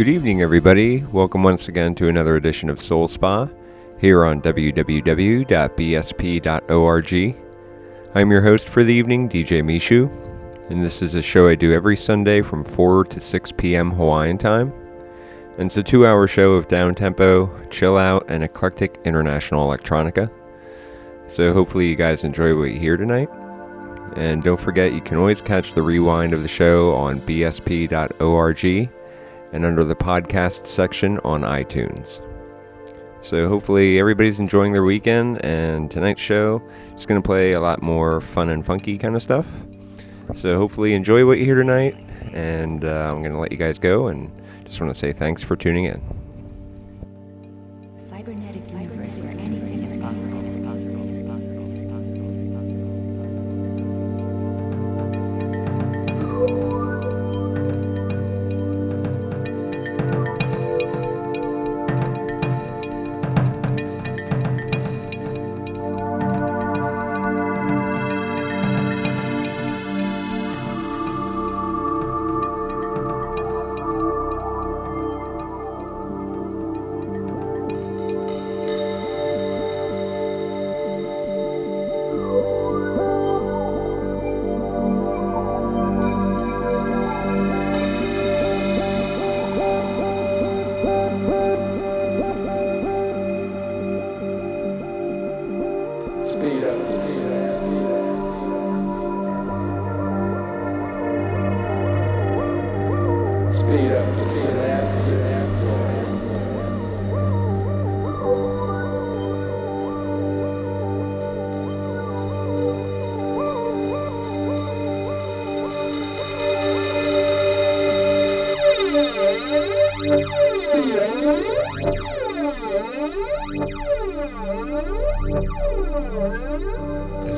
Good evening, everybody. Welcome once again to another edition of Soul Spa here on www.bsp.org. I'm your host for the evening, DJ Meeshu, and this is a show I do every Sunday from 4 to 6 p.m. Hawaiian time. And it's a 2-hour show of down-tempo, chill-out, and eclectic international electronica. So hopefully you guys enjoy what you hear tonight. And don't forget, you can always catch the rewind of the show on bsp.org and under the podcast section on iTunes. So hopefully everybody's enjoying their weekend, and tonight's show is going to play a lot more fun and funky kind of stuff. So hopefully enjoy what you hear tonight, and I'm going to let you guys go, and just want to say thanks for tuning in. Cybernetic universe where anything is possible. They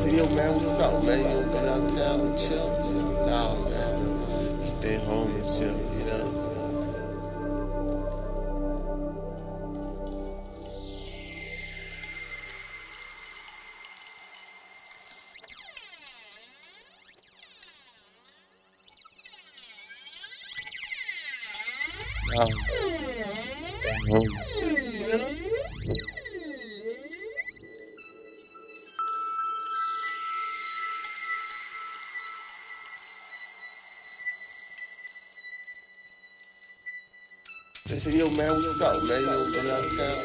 say, yo, man, what's up, man? You know, going out of town.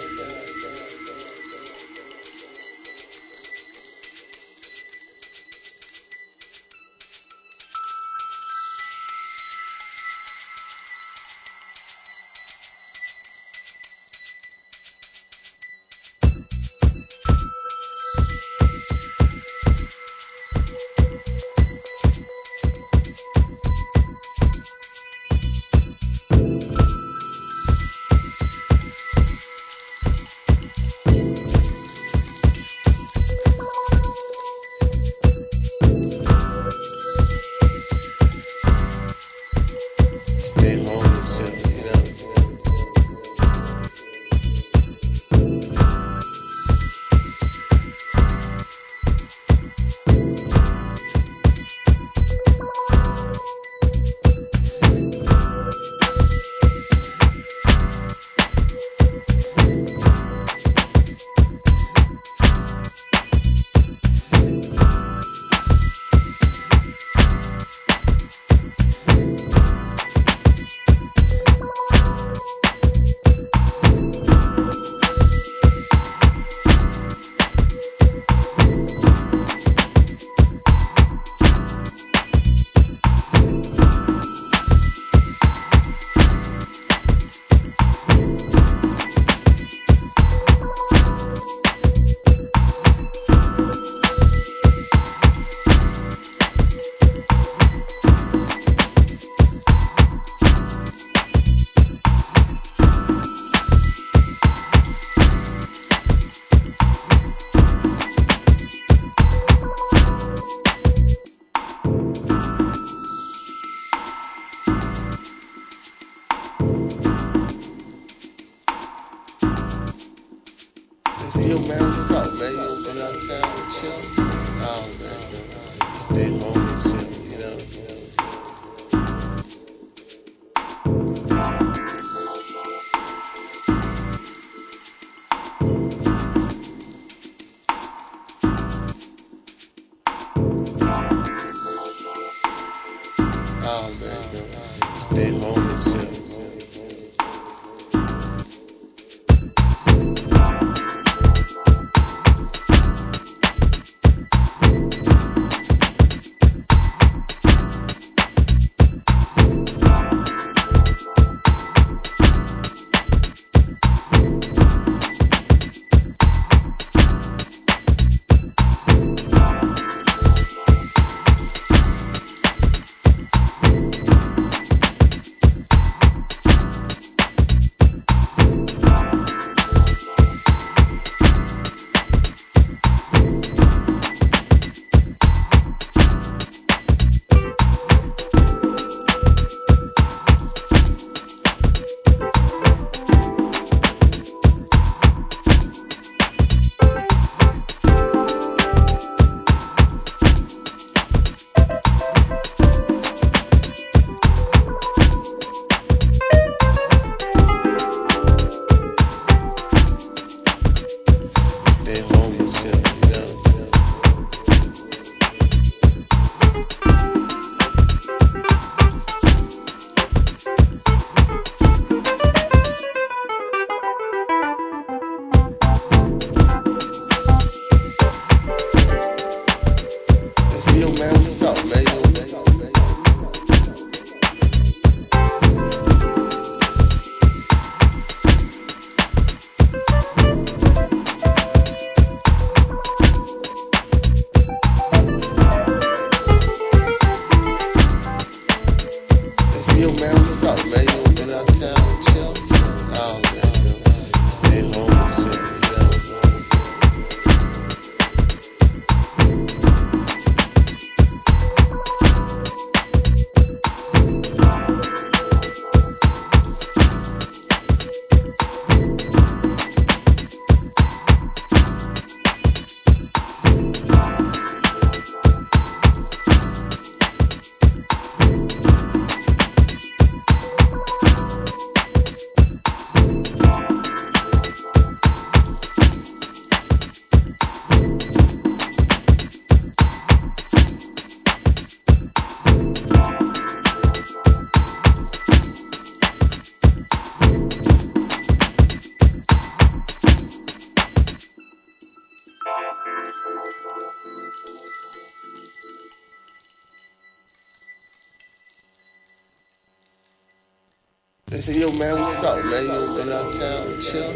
They say, yo, man, what's up, man? You ain't been out of town and chill?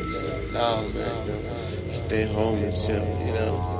Nah, man. Stay home and chill, you know?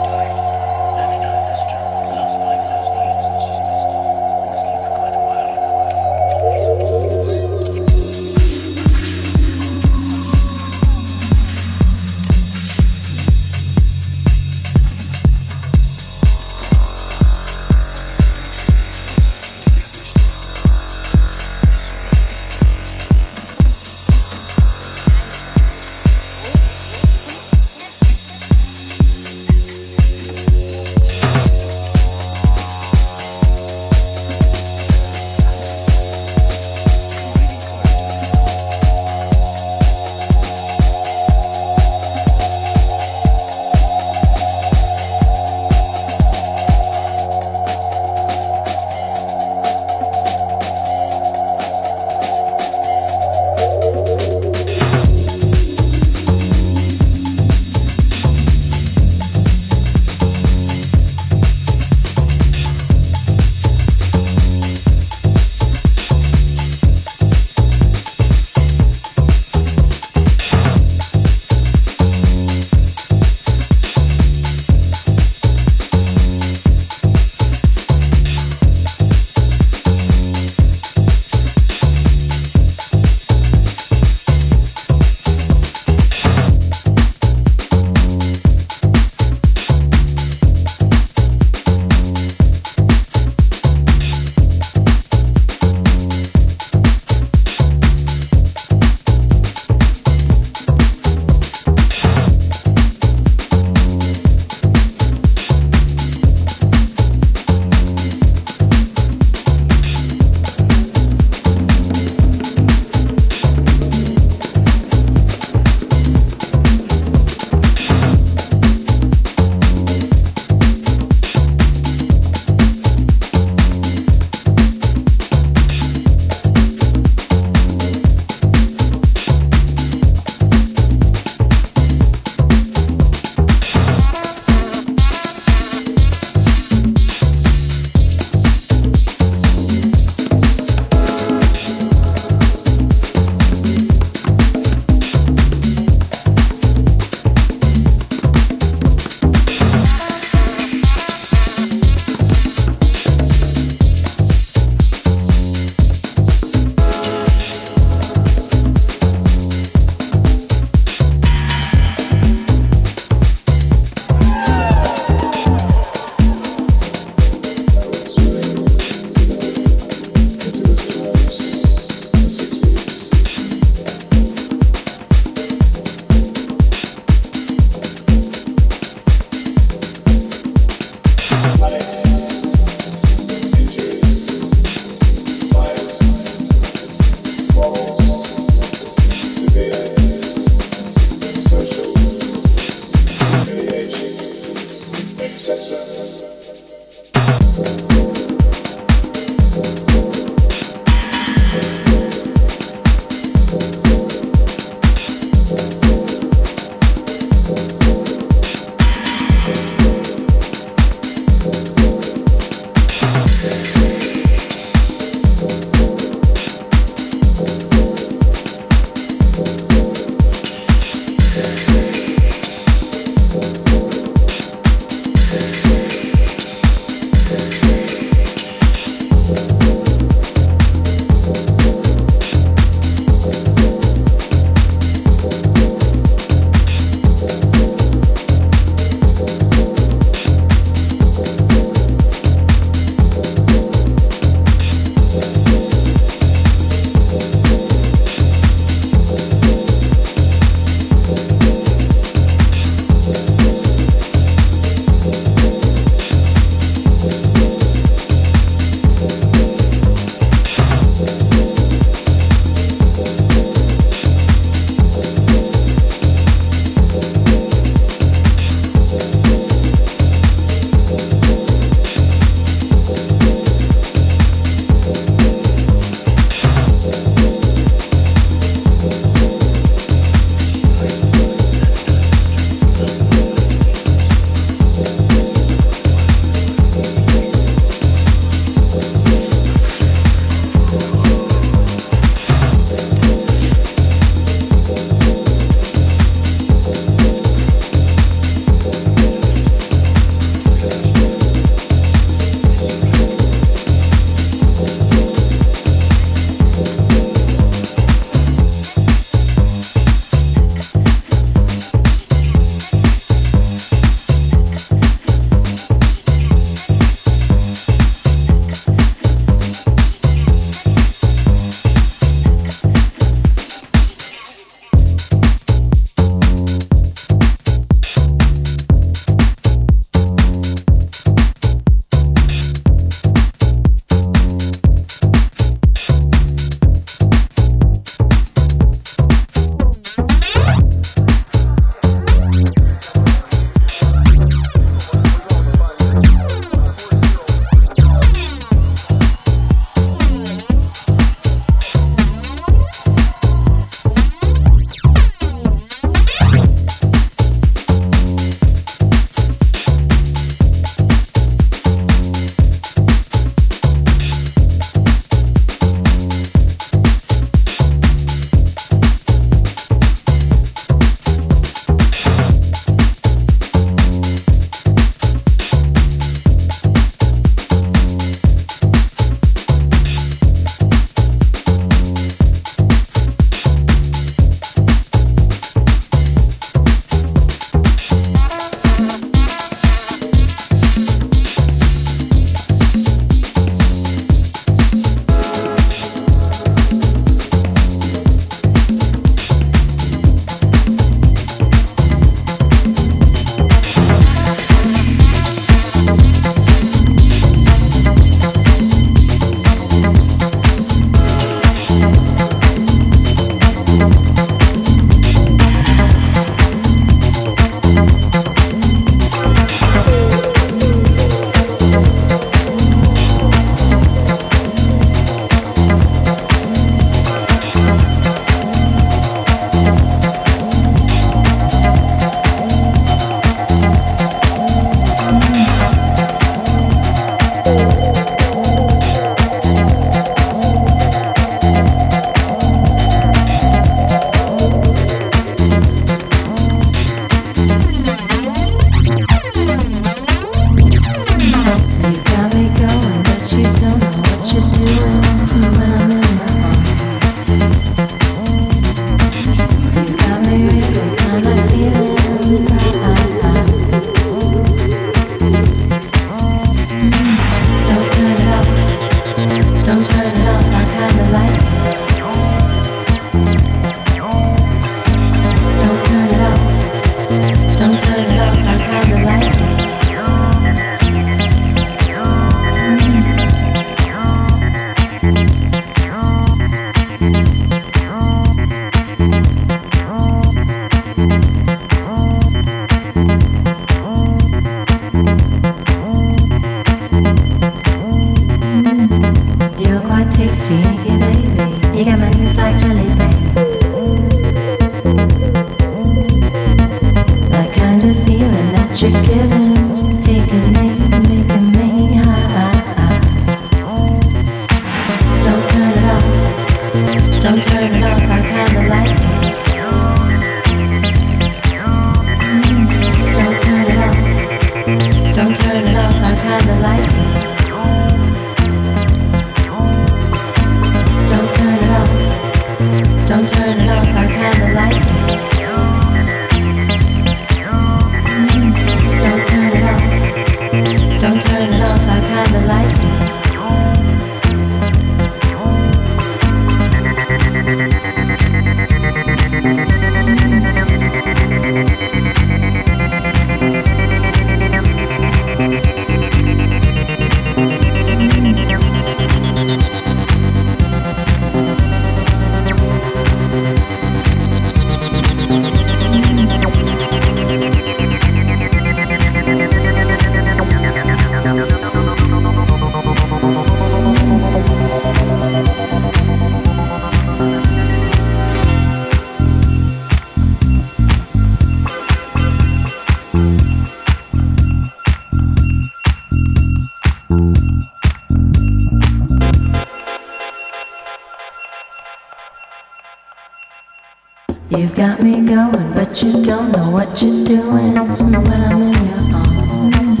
You've got me going, but you don't know what you're doing when I'm in your arms.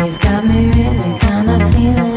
You've got me really kind of feeling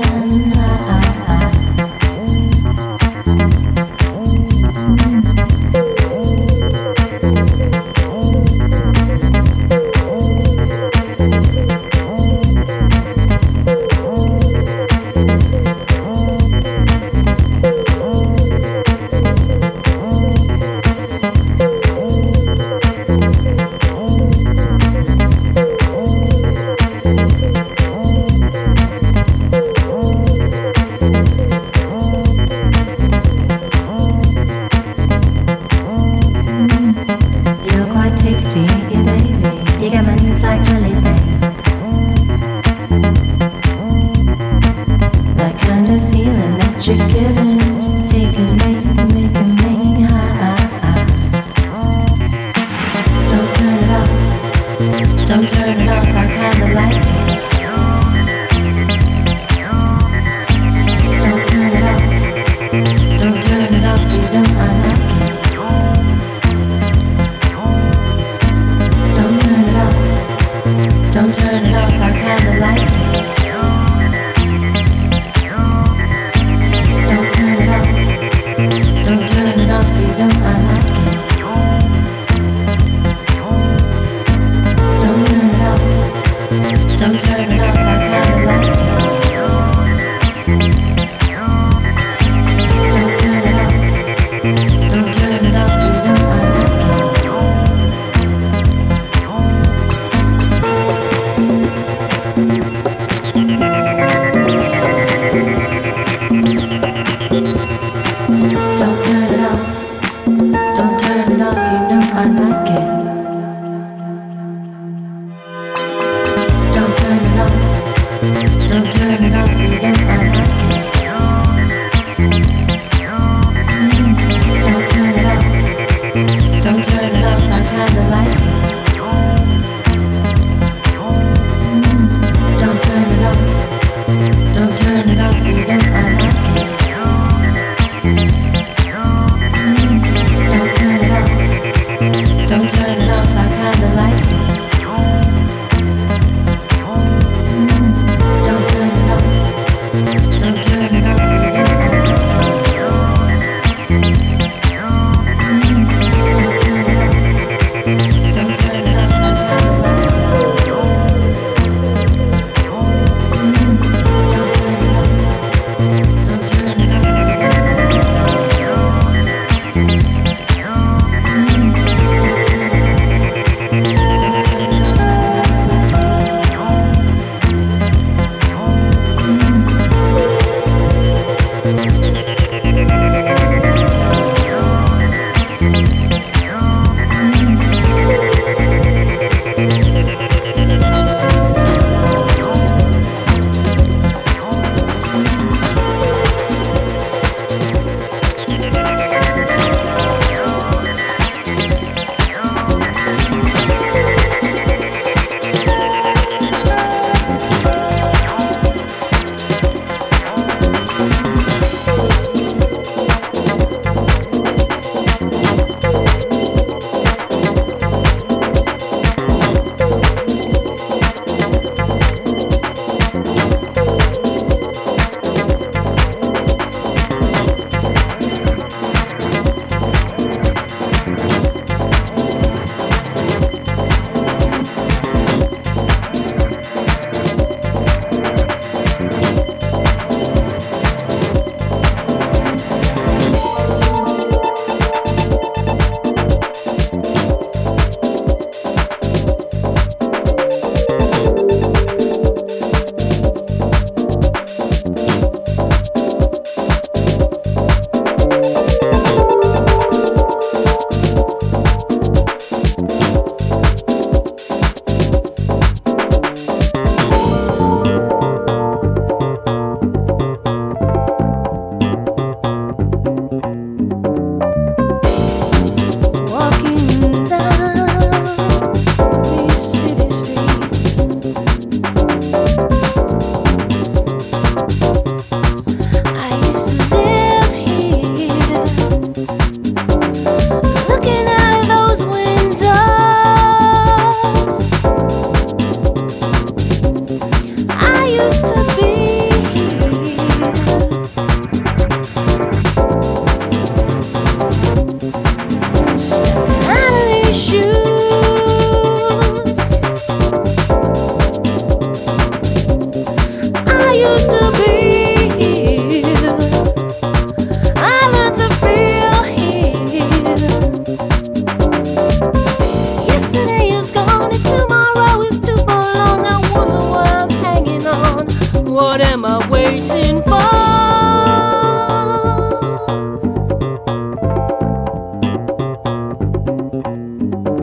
What am I waiting for?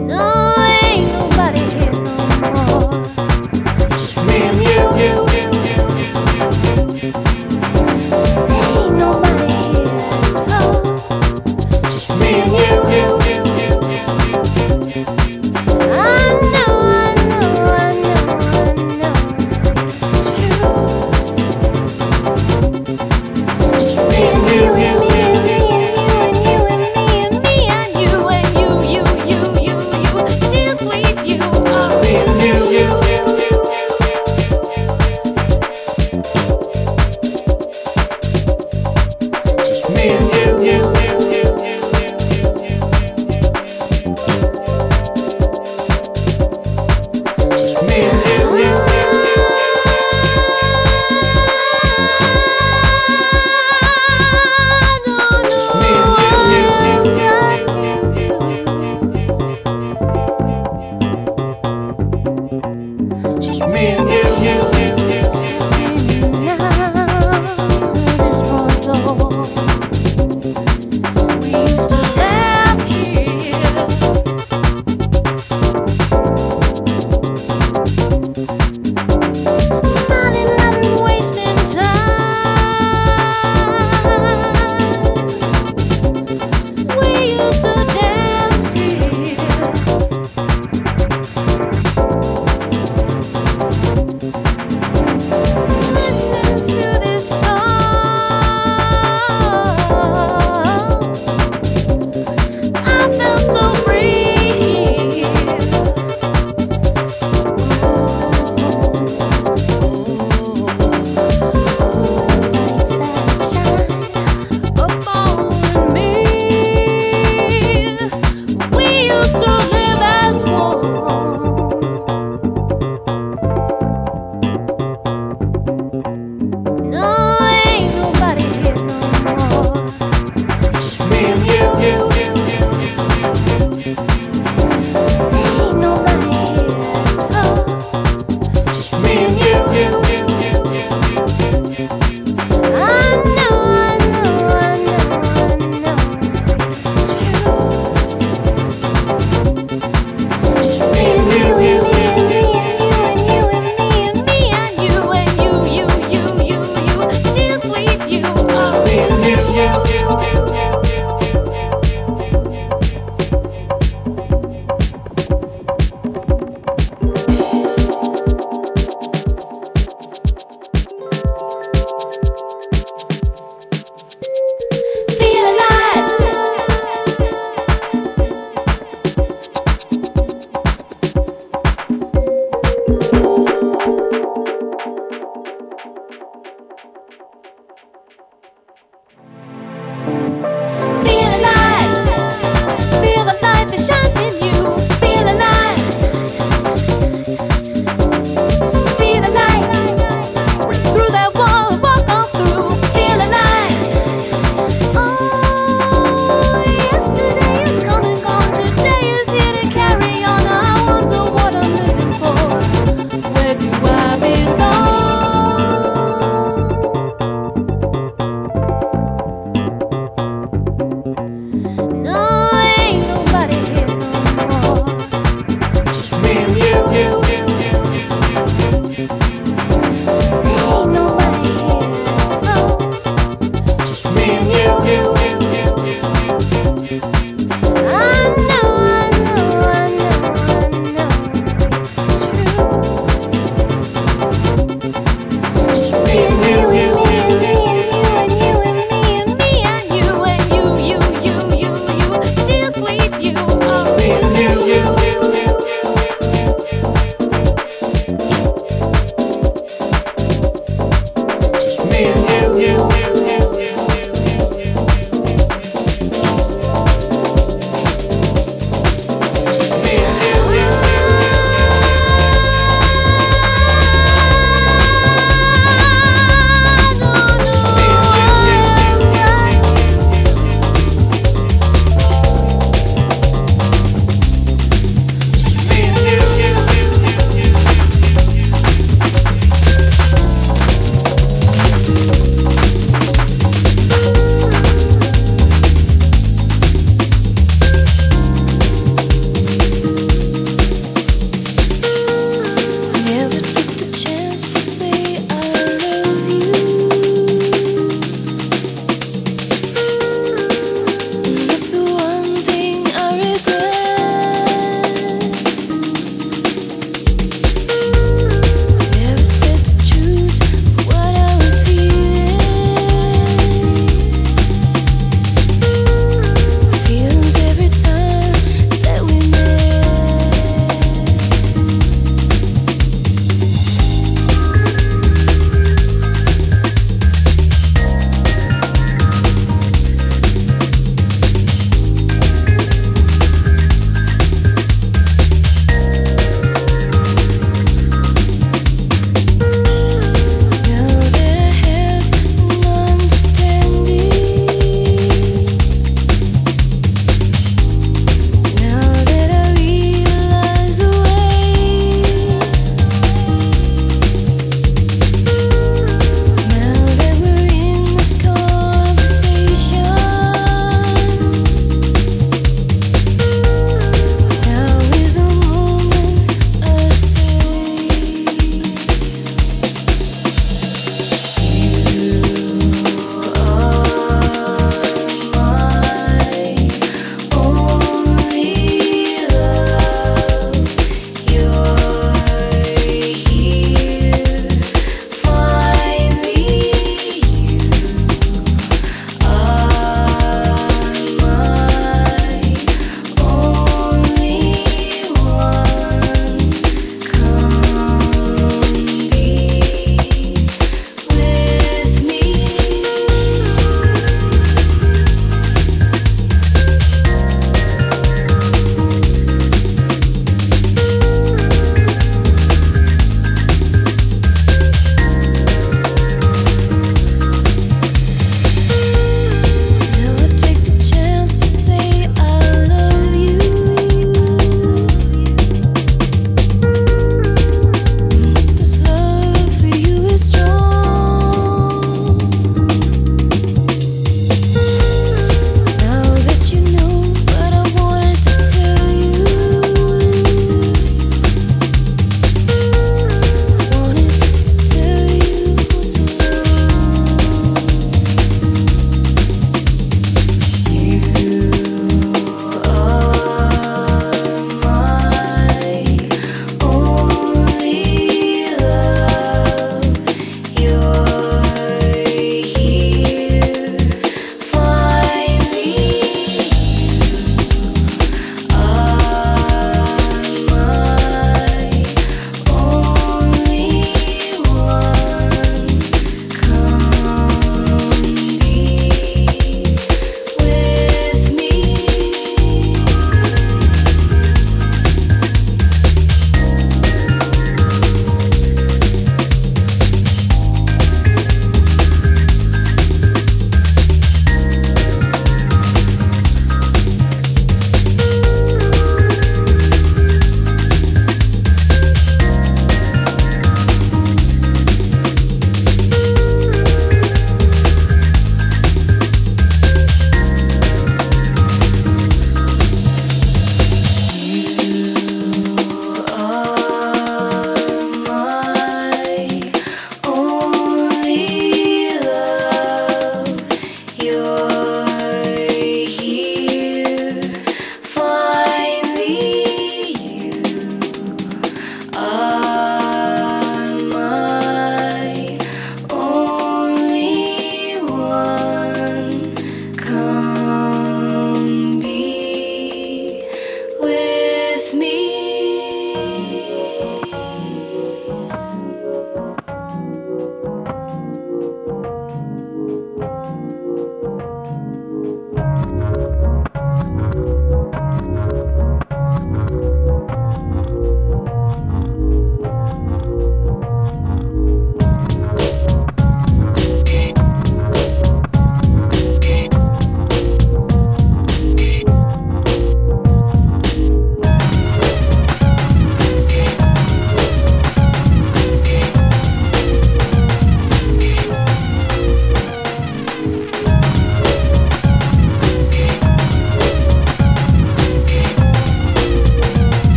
No, ain't nobody here no more. Just me and you. Ain't nobody here at all. Just me and you.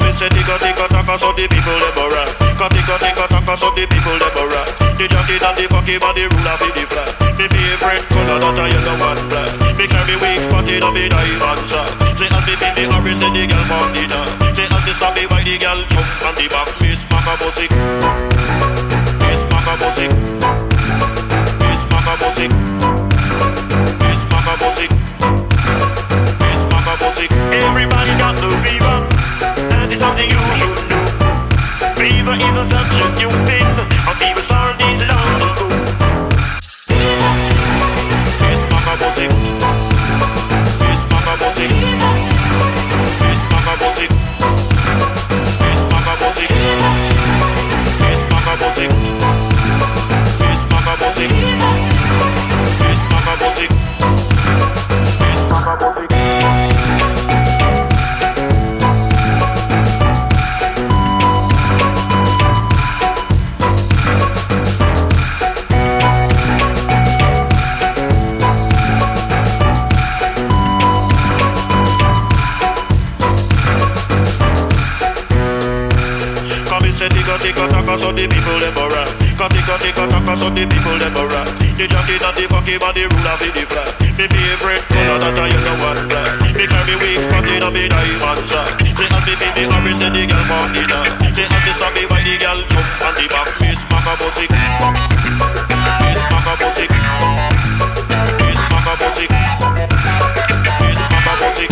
me say ticka ticka taka, so the people they borra. Ticka ticka taka, so the people they borra. The jockey that the pocky, but the ruler for the flag. Me favorite color that I yellow and black. Me carry weak spotty, no be diamonds. Say as me be the orange, say the girl from the top. Say as me stop me by the girl jump on the back. Miss Maca Music, Miss Maca Music, Miss Maca Music, Miss Maca Music, Miss Maca Music. Everybody got the fever. It's something you should know. Fever is such a new thing. A fever started long ago. Miss Maca Music, Miss Maca Music, Miss Maca Music, Miss Maca Music, Miss Maca Music, Miss Maca Music, Miss Maca Music, Miss Maca Music. So the people they borra. Ticka taka, so the people they borra. The jockey not the pocky, but the ruler for the flag. Me favorite color that I yellow and black. Me carry weak spotty, no be diamonds. Say as me be the orange, say the girl from the top. Say as me stop me by the girl jump on the back. Miss Maca Music, Miss Maca Music, Miss Maca Music, Miss Maca Music, Miss Maca Music, Miss Maca Music.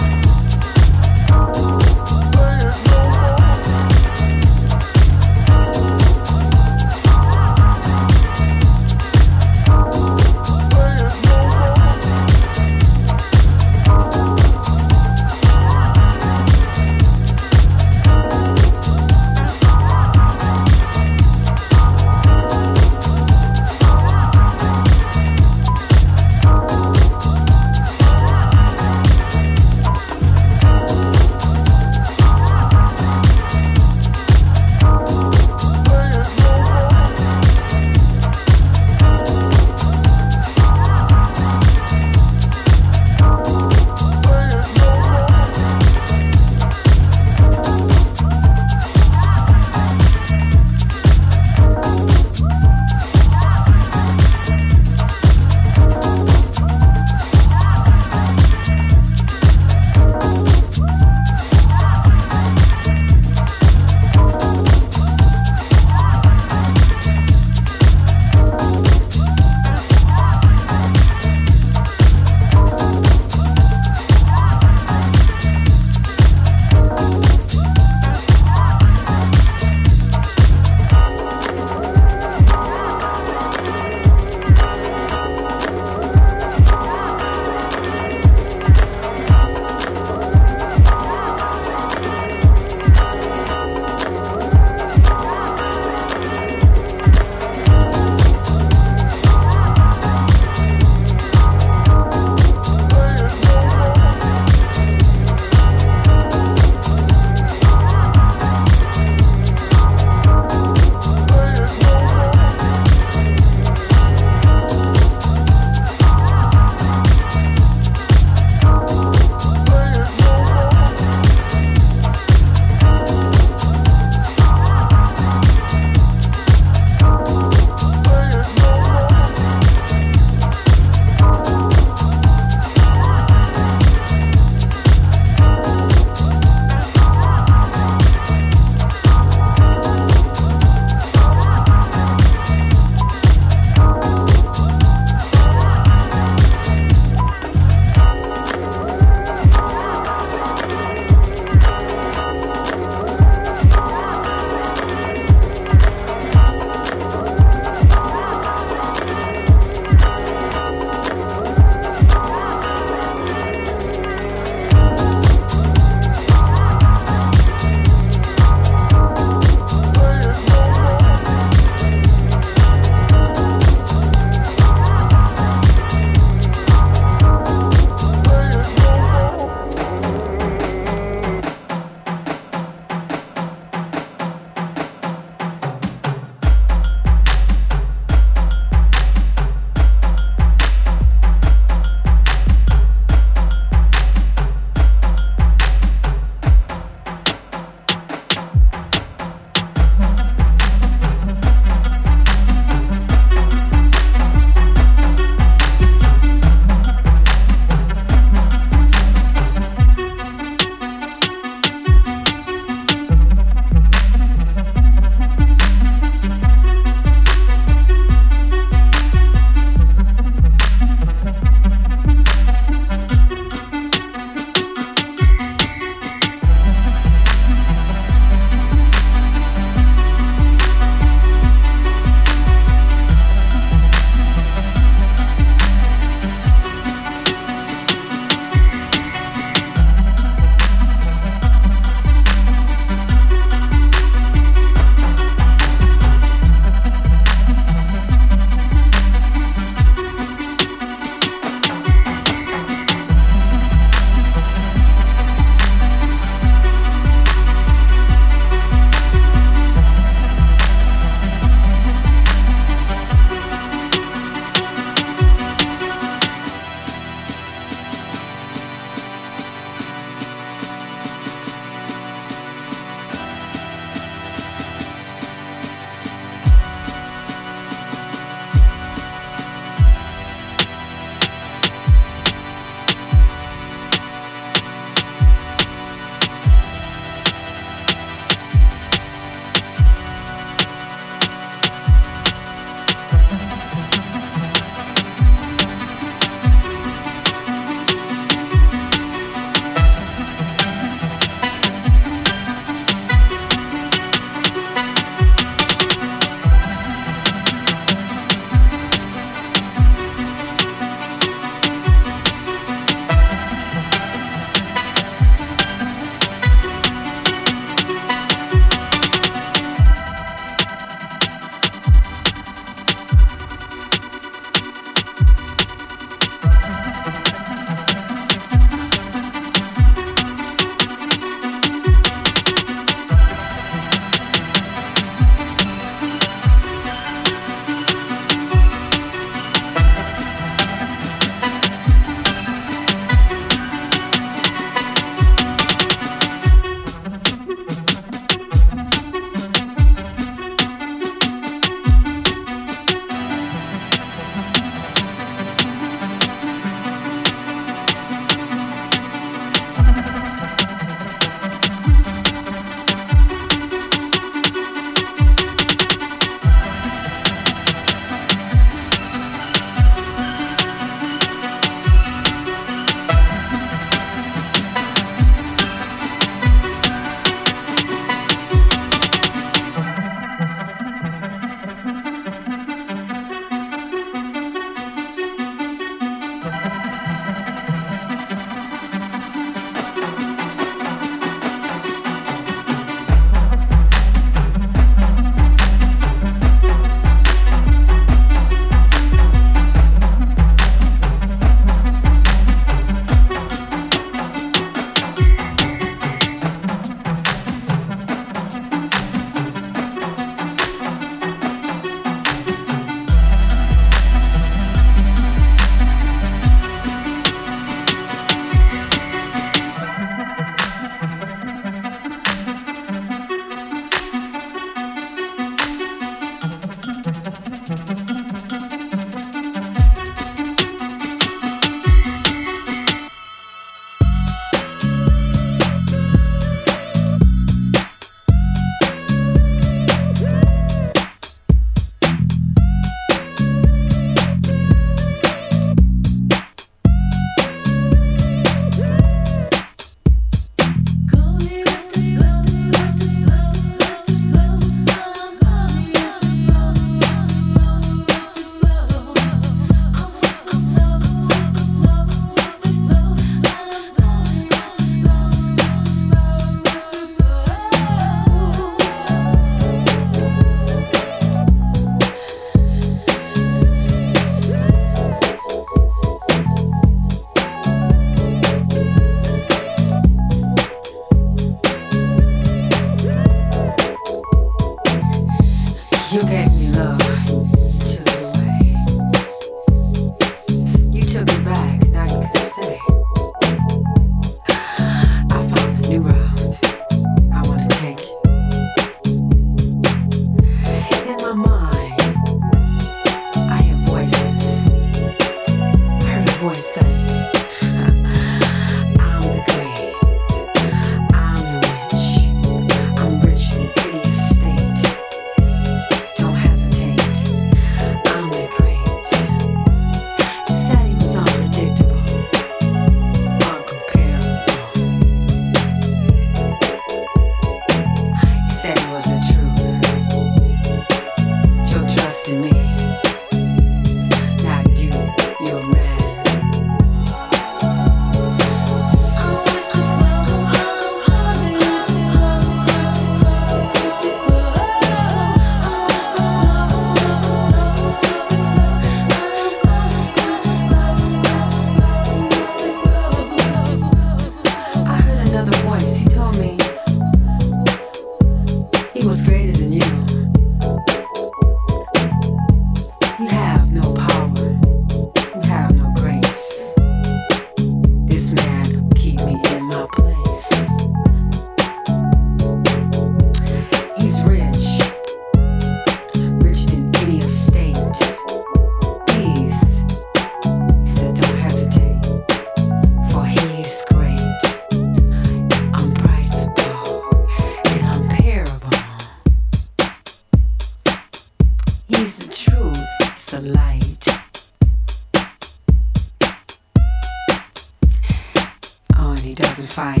fight.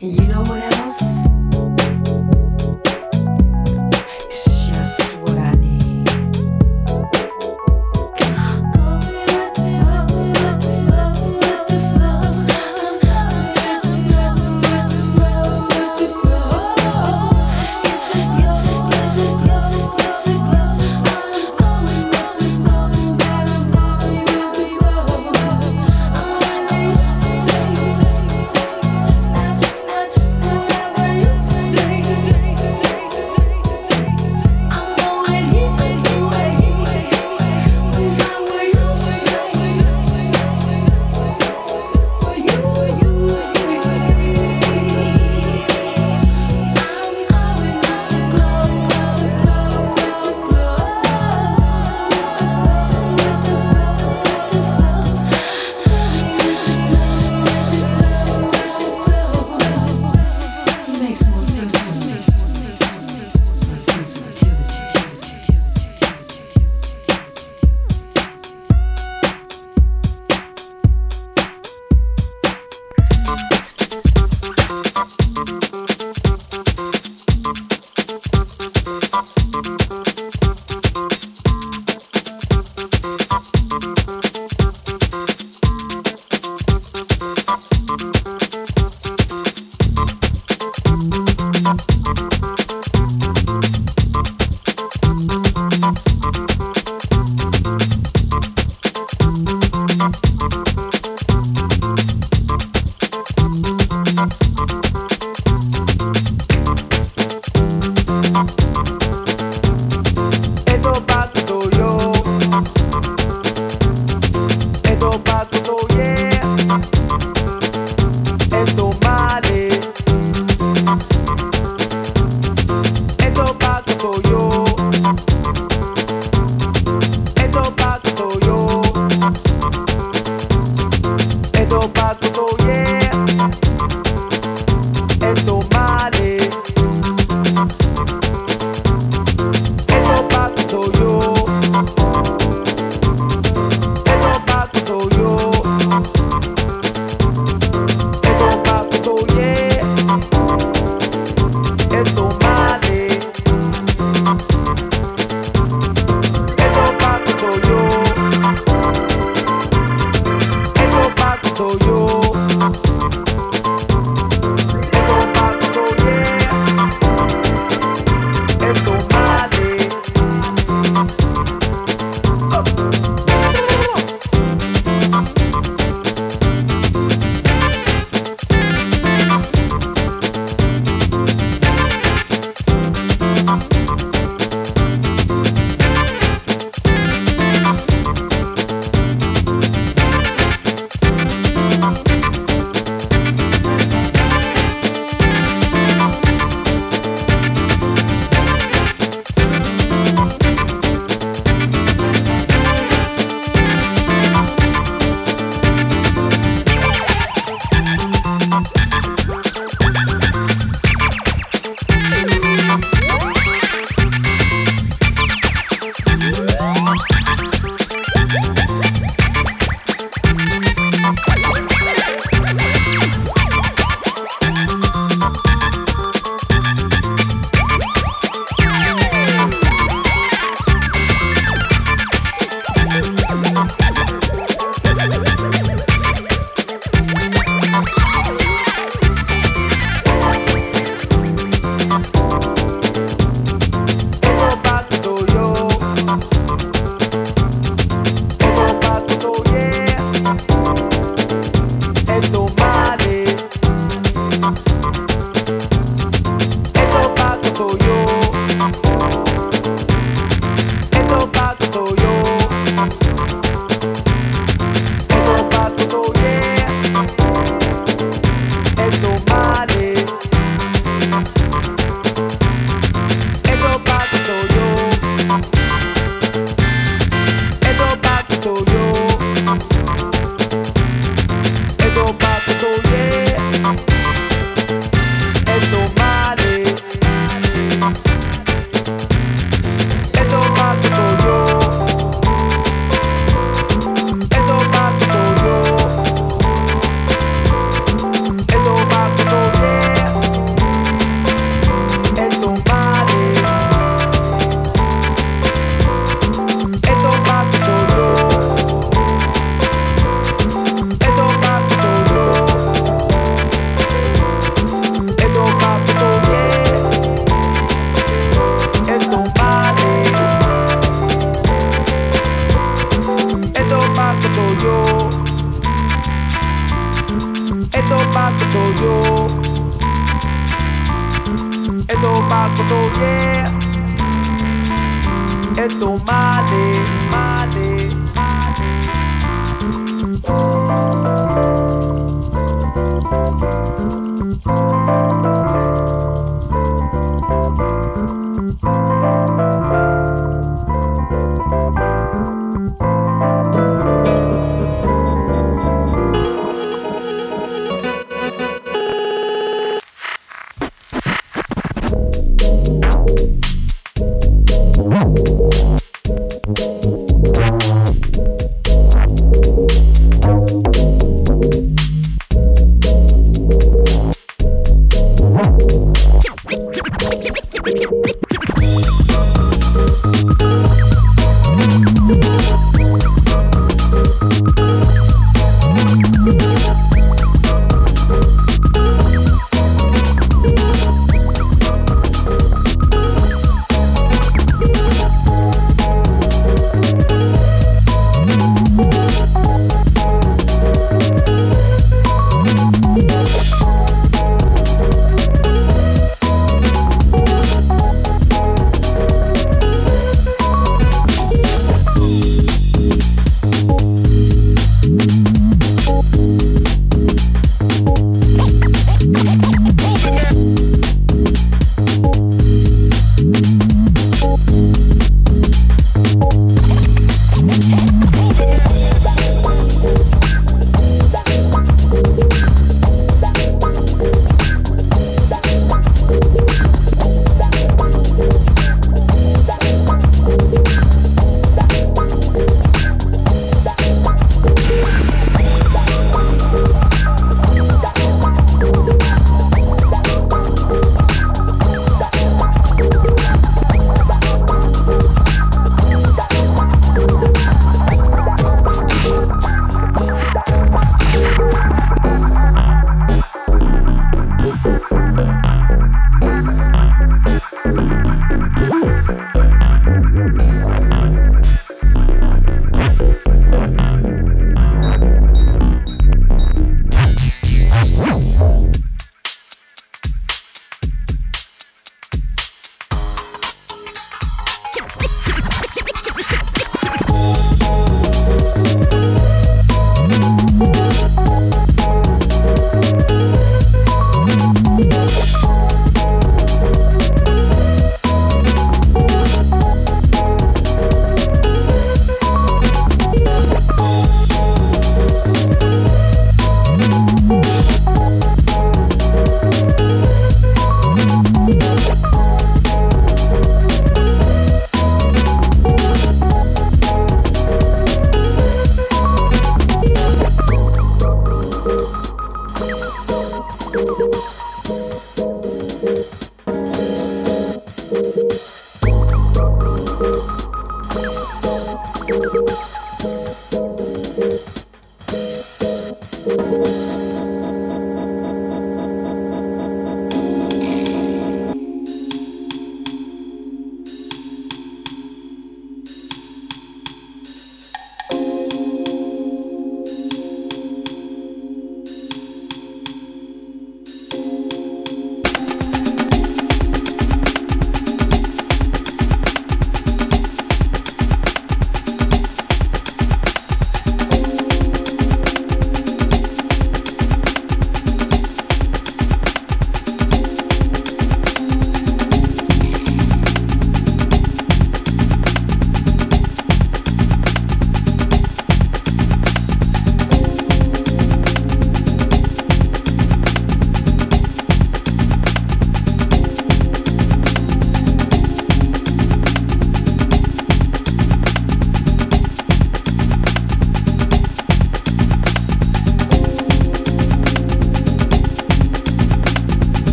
You know what else?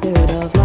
father of